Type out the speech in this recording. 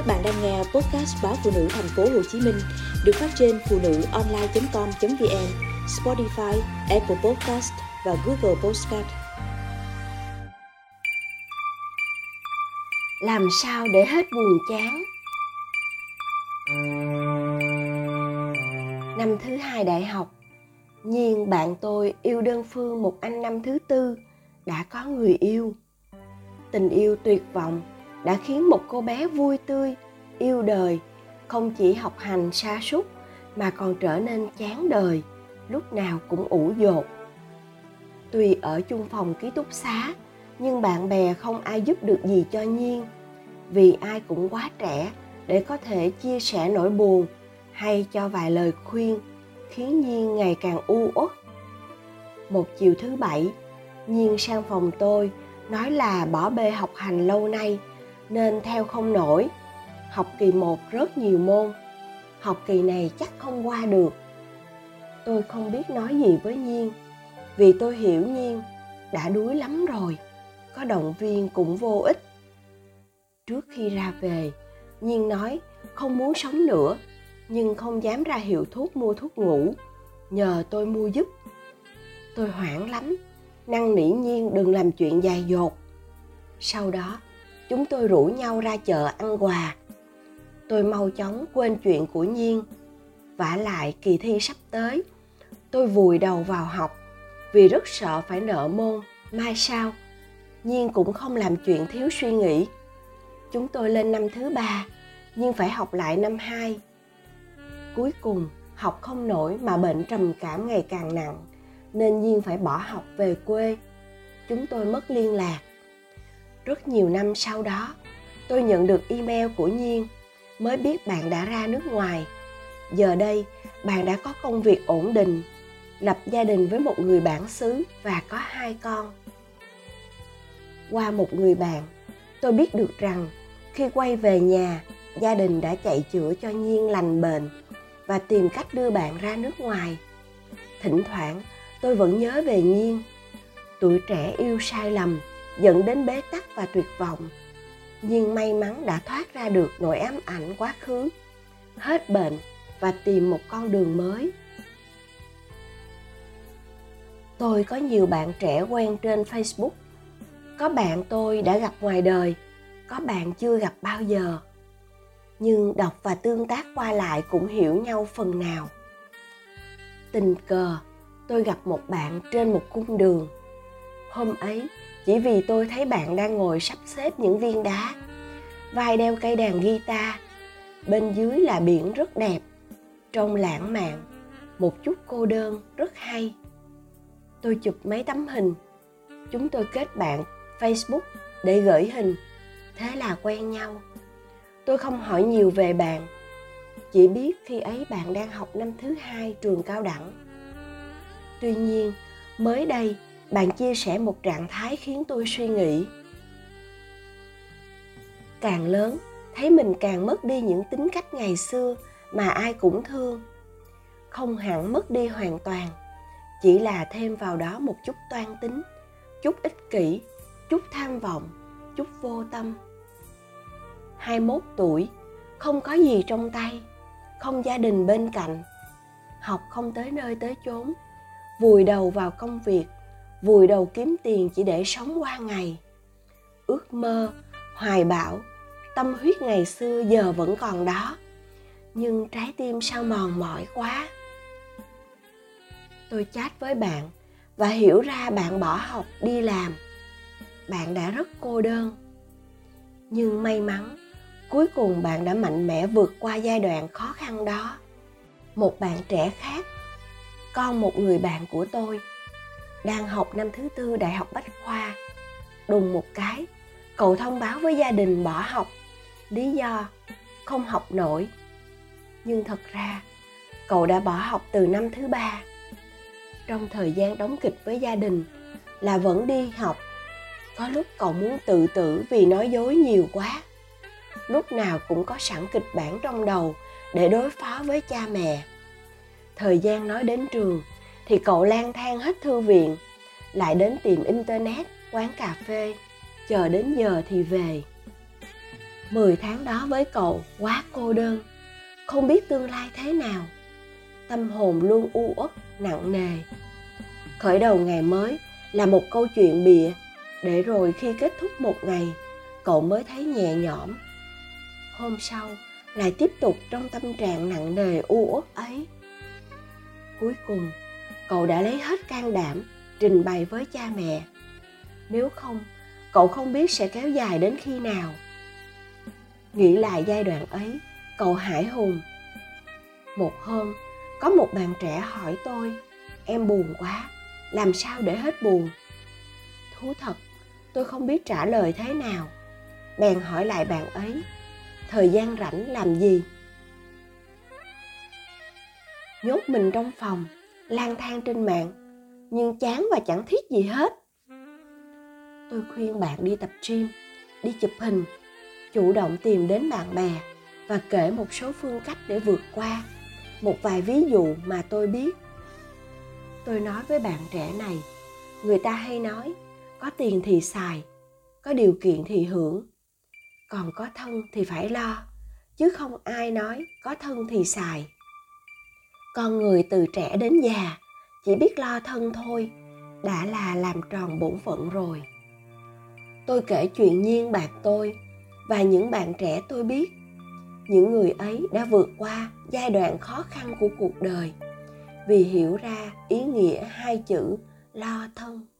Các bạn đang nghe podcast báo Phụ Nữ Thành phố Hồ Chí Minh được phát trên phunuonline.com.vn, Spotify, Apple Podcast và Google Podcast. Làm sao để hết buồn chán? Năm thứ hai đại học, Nhiên bạn tôi yêu đơn phương một anh năm thứ tư, đã có người yêu. Tình yêu tuyệt vọng đã khiến một cô bé vui tươi, yêu đời, không chỉ học hành sa sút mà còn trở nên chán đời, lúc nào cũng ủ dột. Tuy ở chung phòng ký túc xá, nhưng bạn bè không ai giúp được gì cho Nhiên, vì ai cũng quá trẻ để có thể chia sẻ nỗi buồn hay cho vài lời khuyên, khiến Nhiên ngày càng u uất. Một chiều thứ bảy, Nhiên sang phòng tôi, nói là bỏ bê học hành lâu nay nên theo không nổi. Học kỳ 1 rớt nhiều môn, học kỳ này chắc không qua được. Tôi không biết nói gì với Nhiên, vì tôi hiểu Nhiên đã đuối lắm rồi, có động viên cũng vô ích. Trước khi ra về, Nhiên nói không muốn sống nữa, nhưng không dám ra hiệu thuốc mua thuốc ngủ, nhờ tôi mua giúp. Tôi hoảng lắm, năn nỉ Nhiên đừng làm chuyện dài dột. Sau đó, chúng tôi rủ nhau ra chợ ăn quà. Tôi mau chóng quên chuyện của Nhiên. Vả lại kỳ thi sắp tới, tôi vùi đầu vào học vì rất sợ phải nợ môn mai sau. Nhiên cũng không làm chuyện thiếu suy nghĩ. Chúng tôi lên năm thứ ba, nhưng phải học lại năm hai. Cuối cùng, học không nổi mà bệnh trầm cảm ngày càng nặng, nên Nhiên phải bỏ học về quê. Chúng tôi mất liên lạc. Rất nhiều năm sau đó, tôi nhận được email của Nhiên, mới biết bạn đã ra nước ngoài. Giờ đây, bạn đã có công việc ổn định, lập gia đình với một người bản xứ và có 2 con. Qua một người bạn, tôi biết được rằng khi quay về nhà, gia đình đã chạy chữa cho Nhiên lành bệnh và tìm cách đưa bạn ra nước ngoài. Thỉnh thoảng, tôi vẫn nhớ về Nhiên. Tuổi trẻ yêu sai lầm, dẫn đến bế tắc và tuyệt vọng. Nhưng may mắn đã thoát ra được nỗi ám ảnh quá khứ, hết bệnh và tìm một con đường mới. Tôi có nhiều bạn trẻ quen trên Facebook. Có bạn tôi đã gặp ngoài đời, có bạn chưa gặp bao giờ. Nhưng đọc và tương tác qua lại cũng hiểu nhau phần nào. Tình cờ, tôi gặp một bạn trên một cung đường. Hôm ấy, chỉ vì tôi thấy bạn đang ngồi sắp xếp những viên đá, vai đeo cây đàn guitar, bên dưới là biển rất đẹp, trông lãng mạn, một chút cô đơn rất hay. Tôi chụp mấy tấm hình, chúng tôi kết bạn Facebook để gửi hình, thế là quen nhau. Tôi không hỏi nhiều về bạn, chỉ biết khi ấy bạn đang học năm thứ hai trường cao đẳng. Tuy nhiên, mới đây, bạn chia sẻ một trạng thái khiến tôi suy nghĩ. Càng lớn, thấy mình càng mất đi những tính cách ngày xưa mà ai cũng thương. Không hẳn mất đi hoàn toàn, chỉ là thêm vào đó một chút toan tính, chút ích kỷ, chút tham vọng, chút vô tâm. 21 tuổi, không có gì trong tay, không gia đình bên cạnh, học không tới nơi tới chốn, vùi đầu vào công việc, vùi đầu kiếm tiền chỉ để sống qua ngày. Ước mơ, hoài bão, tâm huyết ngày xưa giờ vẫn còn đó, nhưng trái tim sao mòn mỏi quá. Tôi chat với bạn và hiểu ra bạn bỏ học đi làm. Bạn đã rất cô đơn. Nhưng may mắn, cuối cùng bạn đã mạnh mẽ vượt qua giai đoạn khó khăn đó. Một bạn trẻ khác, con một người bạn của tôi, đang học năm thứ tư Đại học Bách Khoa. Đùng một cái, cậu thông báo với gia đình bỏ học, lý do không học nổi. Nhưng thật ra, cậu đã bỏ học từ năm thứ ba. Trong thời gian đóng kịch với gia đình là vẫn đi học. Có lúc cậu muốn tự tử vì nói dối nhiều quá. Lúc nào cũng có sẵn kịch bản trong đầu để đối phó với cha mẹ. Thời gian nói đến trường thì cậu lang thang hết thư viện, lại đến tìm internet, quán cà phê, chờ đến giờ thì về. 10 tháng đó với cậu quá cô đơn, không biết tương lai thế nào. Tâm hồn luôn u uất, nặng nề. Khởi đầu ngày mới là một câu chuyện bịa, để rồi khi kết thúc một ngày, cậu mới thấy nhẹ nhõm. Hôm sau lại tiếp tục trong tâm trạng nặng nề u uất ấy. Cuối cùng, cậu đã lấy hết can đảm trình bày với cha mẹ. Nếu không, cậu không biết sẽ kéo dài đến khi nào. Nghĩ lại giai đoạn ấy, cậu hãi hùng. Một hôm, có một bạn trẻ hỏi tôi, em buồn quá, làm sao để hết buồn? Thú thật, tôi không biết trả lời thế nào. Bèn hỏi lại bạn ấy, thời gian rảnh làm gì? Nhốt mình trong phòng, lang thang trên mạng, nhưng chán và chẳng thiết gì hết. Tôi khuyên bạn đi tập gym, đi chụp hình, chủ động tìm đến bạn bè và kể một số phương cách để vượt qua, một vài ví dụ mà tôi biết. Tôi nói với bạn trẻ này, người ta hay nói, có tiền thì xài, có điều kiện thì hưởng, còn có thân thì phải lo, chứ không ai nói có thân thì xài. Con người từ trẻ đến già chỉ biết lo thân thôi, đã là làm tròn bổn phận rồi. Tôi kể chuyện nhiên bạc tôi và những bạn trẻ tôi biết. Những người ấy đã vượt qua giai đoạn khó khăn của cuộc đời vì hiểu ra ý nghĩa hai chữ lo thân.